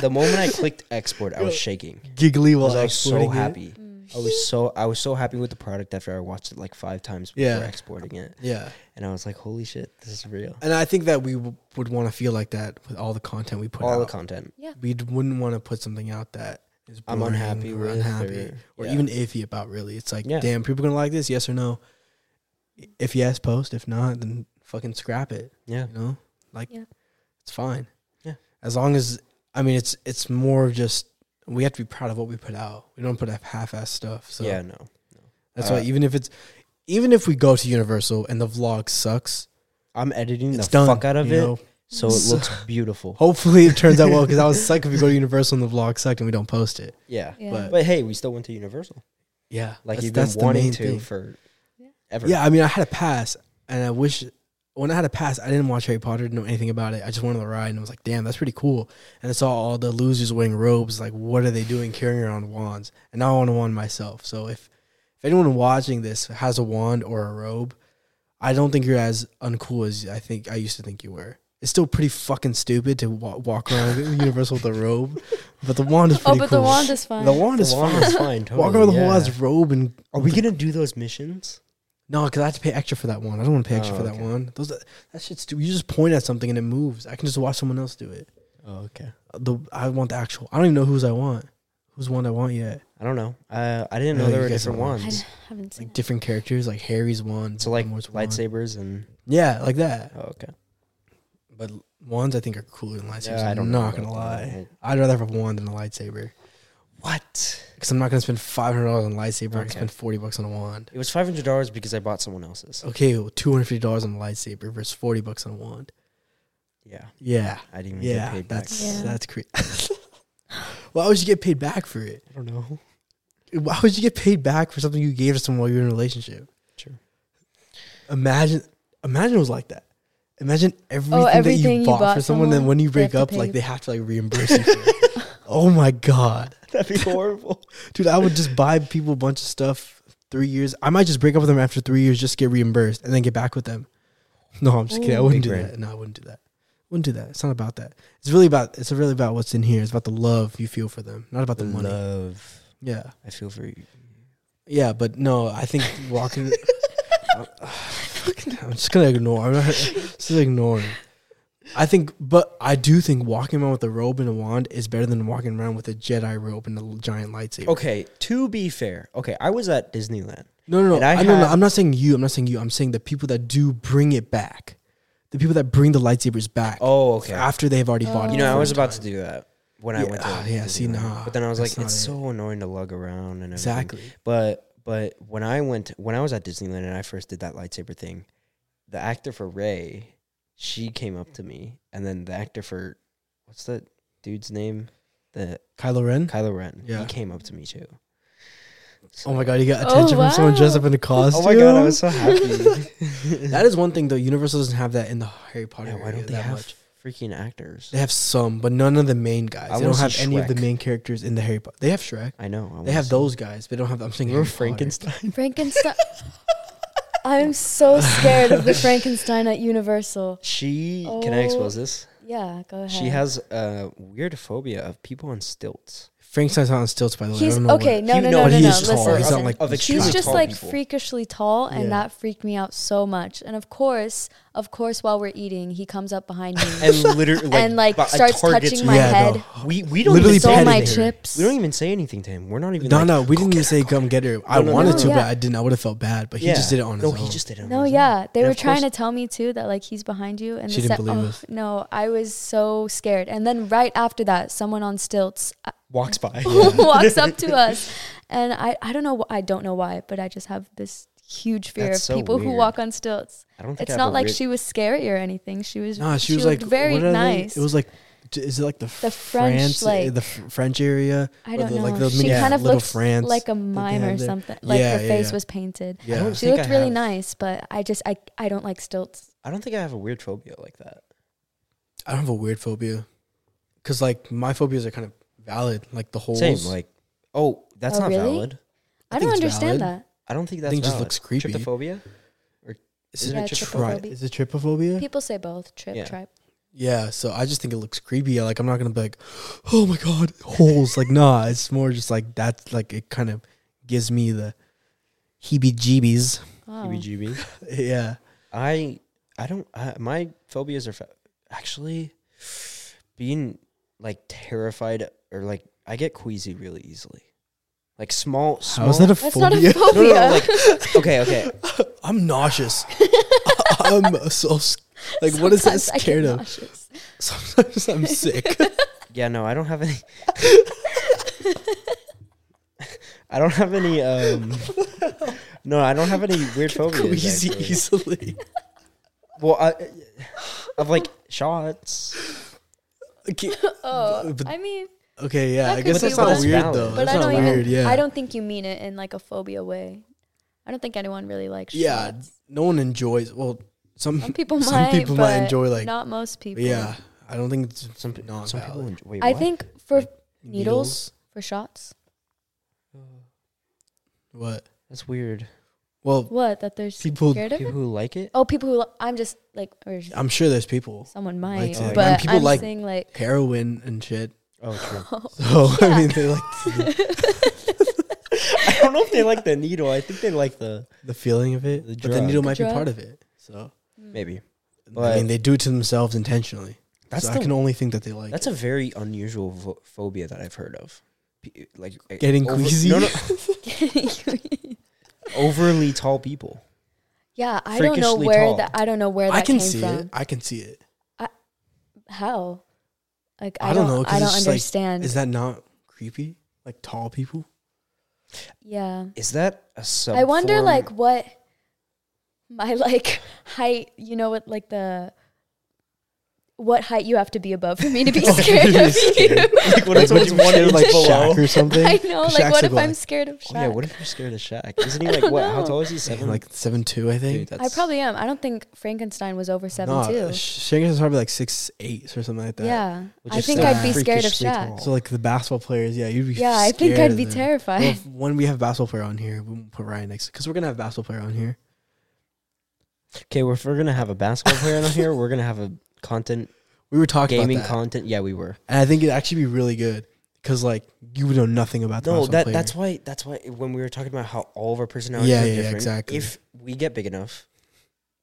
moment I clicked export, I was shaking. Giggly while I was so happy. I was so happy with the product after I watched it like 5 times before exporting it. Yeah. And I was like, holy shit, this is real. And I think that we would want to feel like that with all the content we put out. All the content. Yeah. We wouldn't want to put something out that is boring, I'm unhappy or even iffy about, really. It's like, damn, people going to like this? Yes or no? If yes, post. If not, then fucking scrap it. Yeah. You know? Like, it's fine. Yeah. As long as, I mean, it's more of just, we have to be proud of what we put out. We don't put up half-assed stuff. So. Yeah, no. That's why even if we go to Universal and the vlog sucks, I'm editing the fuck out of it, so it looks beautiful. Hopefully it turns out well, because I was psyched if we go to Universal and the vlog sucked and we don't post it. Yeah. But hey, we still went to Universal. Yeah, like you've been wanting to for ever. Yeah, I mean, I had a pass, and I wish. When I had a pass, I didn't watch Harry Potter, didn't know anything about it. I just went on the ride, and I was like, damn, that's pretty cool. And I saw all the losers wearing robes. Like, what are they doing carrying around wands? And now I want a wand myself. So if anyone watching this has a wand or a robe, I don't think you're as uncool as I used to think you were. It's still pretty fucking stupid to walk around Universal with a robe, but the wand is pretty cool. The wand is fine. The wand is fine. Totally, walk around with a whole ass robe. And are we going to do those missions? No, because I have to pay extra for that one. I don't want to pay extra for that one. That shit's stupid. You just point at something and it moves. I can just watch someone else do it. Oh, okay. I want the actual. I don't even know whose I want. Whose wand I want yet? I don't know. I didn't know there were different wands. I haven't seen different characters, like Harry's wand. So like lightsabers and yeah, like that. Oh, okay. But wands I think are cooler than lightsabers. Yeah, I'm not gonna lie. I'd rather have a wand than a lightsaber. What? Because I'm not going to spend $500 on a lightsaber. Okay. I can spend $40 on a wand. It was $500 because I bought someone else's. Okay, well, $250 on a lightsaber versus $40 on a wand. Yeah. I didn't even get paid back. That's crazy. Why would you get paid back for it? I don't know. Why would you get paid back for something you gave to someone while you were in a relationship? Sure. Imagine it was like that. Imagine everything you bought for someone, and when you break up, like they have to like reimburse you for it. Oh my god, that'd be horrible. Dude, I would just buy people a bunch of stuff 3 years. I might just break up with them after 3 years, just get reimbursed, and then get back with them. No, I'm just kidding. I wouldn't do that. No, I wouldn't do that. It's not about that. It's really about what's in here. It's about the love you feel for them, not about the money. Love. Yeah, I feel for you. Yeah, but no, I think walking. I'm just gonna ignore. Just ignore. I do think walking around with a robe and a wand is better than walking around with a Jedi robe and a giant lightsaber. Okay, to be fair. Okay, I was at Disneyland. No. I'm not saying you. I'm saying the people that do bring it back. The people that bring the lightsabers back. Oh, okay. After they've already bought it. You know, I was about to do that. when I went to but then I was like, it's so annoying to lug around and everything. Exactly. But when I went, when I was at Disneyland and I first did that lightsaber thing, the actor for Rey, she came up to me, and then the actor for, what's that dude's name? The Kylo Ren. Yeah. He came up to me too. So. Oh my god, you got attention from someone dressed up in a costume. Oh my god, I was so happy. That is one thing though. Universal doesn't have that in the Harry Potter. Yeah, why don't they have much freaking actors? They have some, but none of the main guys. They don't have any of the main characters in the Harry Potter. They have Shrek. I know. They have those guys. They don't have. I'm saying Harry Frankenstein. Frankenstein. I'm so scared of the Frankenstein at Universal. Can I expose this? Yeah, go ahead. She has a weird phobia of people on stilts. Frankenstein's not on stilts, by the way. He's just like freakishly tall, and that freaked me out so much. And of course, while we're eating, he comes up behind me and literally starts touching my head. No. We don't literally stole my chips. We don't even say anything to him. We're not even. No, we didn't even say come get her. I wanted to, but I didn't. I would have felt bad, but he just did it on his own. No, he just did it. No, yeah, they were trying to tell me too that like he's behind you, and she didn't believe us. No, I was so scared. And then right after that, someone on stilts walks by, walks up to us, and I don't know why, but I just have this huge fear of people who walk on stilts. I don't think it's not like she was scary or anything. She was like very nice. It was like, is it like the French, like the French area? I don't know. Like the she kind of looks France, like a mime or something. Like her face was painted. Yeah. She looked really nice, but I don't like stilts. I don't think I have a weird phobia like that. I don't have a weird phobia, because like my phobias are kind of valid, like the holes. Same, like, that's not really valid. I don't understand that. I don't think that's valid. I think it just looks creepy. Trypophobia? Or is it trypophobia? People say both, tripe. Yeah, so I just think it looks creepy. Like, I'm not going to be like, oh my god, holes. Like, nah, it's more just like, that's like, it kind of gives me the heebie-jeebies. Oh. Heebie-jeebies? Yeah. My phobias are, actually, being like terrified, or like I get queasy really easily. Like small. How is that a phobia? That's not a phobia. No, like, okay. I'm nauseous. I'm so like, sometimes what is that scared of? Nauseous. Sometimes I'm sick. Yeah, no, I don't have any. I don't have any weird phobias. Queasy actually. Easily. Well, of like shots. Okay. I mean, okay, yeah, I guess that's not weird though. But I don't weird, yeah. I don't think you mean it in like a phobia way. I don't think anyone really likes shots. Yeah, no one enjoys. Well, some people might enjoy, like, not most people. Yeah, I don't think it's some people enjoy. Wait, I think for like needles for shots. What? That's weird. Well, what? That there's people who like it? Oh, people who I'm just like. I'm sure there's people. Someone might, but I mean, people saying like heroin and shit. Oh, true. So yeah. I mean, they like. I don't know if they like the needle. I think they like the feeling of it. The drug. But the needle might be part of it. So maybe. But I mean, they do it to themselves intentionally. That's so I can only think that they like. That's a very unusual phobia that I've heard of. Like getting queasy. No. Getting queasy. Overly tall people. Yeah, I don't know where that came from. I can see it. How? Like I don't know. I don't understand. Like, is that not creepy? Like tall people? Yeah. Is that a sub? I wonder like what my like height. You know what? Like what height you have to be above for me to be scared of you. Like, what if you wanted, like, Shaq or something? I know, like, what if I'm scared of Shaq? Oh, yeah, what if you're scared of Shaq? Isn't he, like, what? How tall is he? 7'2", like, 7'2", I think? Dude, I probably am. I don't think Frankenstein was over 7'2". No, Frankenstein's probably, like, 6'8", or something like that. Yeah, I think I'd be scared of Shaq. Tall. So, like, the basketball players, yeah, you'd be scared. Yeah, I think I'd be terrified. Well, when we have a basketball player on here, we'll put Ryan next, because we're going to have a basketball player on here. Okay, well, if we're going to have a basketball player on here, we're going to have a... content. We were talking gaming about content. Yeah, we were. And I think it'd actually be really good because, like, you would know nothing about the basketball player. That's why when we were talking about how all of our personalities are different. Yeah, exactly. If we get big enough,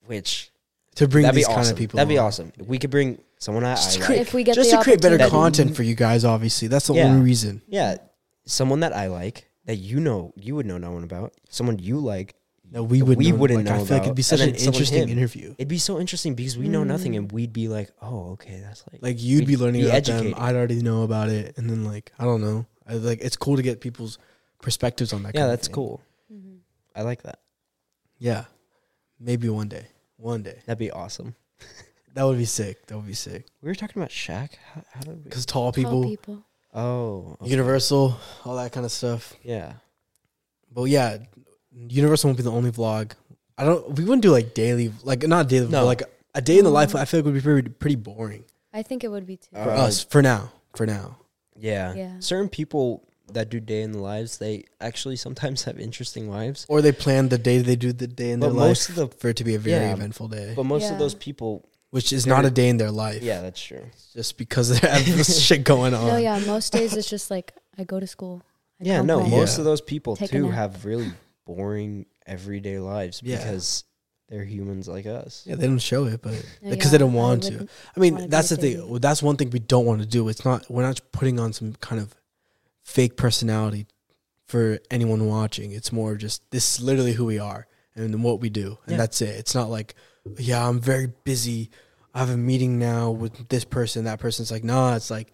which... to bring these kind of people. That'd be awesome. If we could bring someone to create better content for you guys, obviously. That's the only reason. Yeah. Someone that I like, that you know, you would know no one about. Someone you like, No, we wouldn't know. I feel like it'd be such an interesting interview. It'd be so interesting because we know nothing, and we'd be like, "Oh, okay, that's like." Like you'd be learning about them. I'd already know about it, and then like I don't know. I like it's cool to get people's perspectives on that. Yeah, that's cool. Mm-hmm. I like that. Yeah, maybe one day. One day that'd be awesome. That would be sick. That would be sick. We were talking about Shaq. How did we? Because tall people. Oh, okay. Universal, all that kind of stuff. Yeah. But yeah, Universal won't be the only vlog. We wouldn't do like daily, like not daily, but like a day in the life. I feel like would be pretty boring. I think it would be too. For us, for now. Yeah. Certain people that do day in the lives, they actually sometimes have interesting lives. Or they plan the day they do the day in their life. For it to be a very eventful day. But most of those people. Which is not a day in their life. Yeah, that's true. Just because they have this shit going on. No, yeah, most days it's just like, I go to school. Most of those people too have really boring everyday lives because they're humans like us. Yeah, they don't show it, but because they don't want to. I mean, that's the thing. Well, that's one thing we don't want to do. We're not putting on some kind of fake personality for anyone watching. It's more just, this is literally who we are and what we do. And that's it. It's not like, yeah, I'm very busy. I have a meeting now with this person. That person's like, nah, it's like,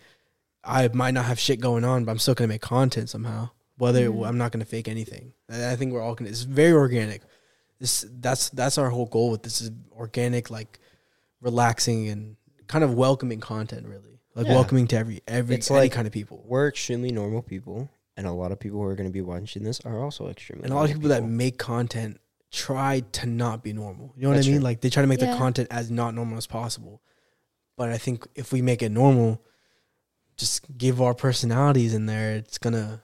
I might not have shit going on, but I'm still going to make content somehow. I'm not going to fake anything. I think we're all going to, it's very organic. That's our whole goal with this is organic, like relaxing and kind of welcoming content really. Like welcoming to any kind of people. We're extremely normal people. And a lot of people who are going to be watching this are also extremely normal. And a lot of people that make content try to not be normal. You know what I mean? True. Like they try to make the content as not normal as possible. But I think if we make it normal, just give our personalities in there, it's gonna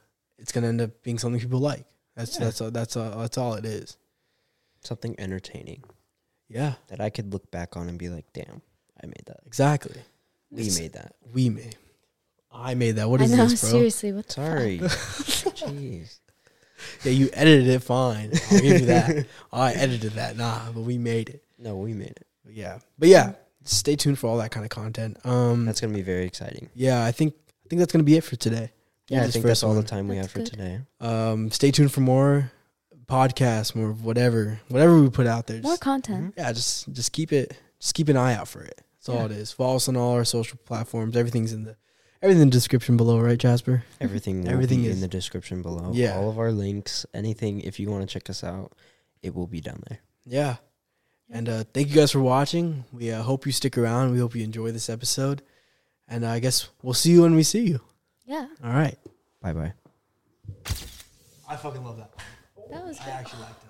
end up being something people like. That's all it is. Something entertaining. Yeah. That I could look back on and be like, damn, I made that. Exactly. I made that. What is this, bro? Seriously, what the fuck? Sorry. Jeez. Yeah, you edited it fine. I'll give you that. I edited that. Nah, but we made it. No, we made it. Yeah. But yeah, stay tuned for all that kind of content. That's going to be very exciting. Yeah, I think that's going to be it for today. Yeah, I think that's all the time we have for today. Stay tuned for more podcasts, more whatever we put out there. More content. Yeah, just keep it. Just keep an eye out for it. That's all it is. Follow us on all our social platforms. Everything's in the description below, right, Jasper? Everything is in the description below. Yeah. All of our links, anything, if you want to check us out, it will be down there. Yeah. And thank you guys for watching. We hope you stick around. We hope you enjoy this episode. And I guess we'll see you when we see you. Yeah. All right. Bye-bye. I fucking love that. That was good. I actually liked it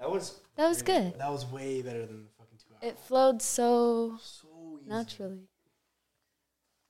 a lot. That was good. That was way better than the fucking 2 hours. It flowed so naturally.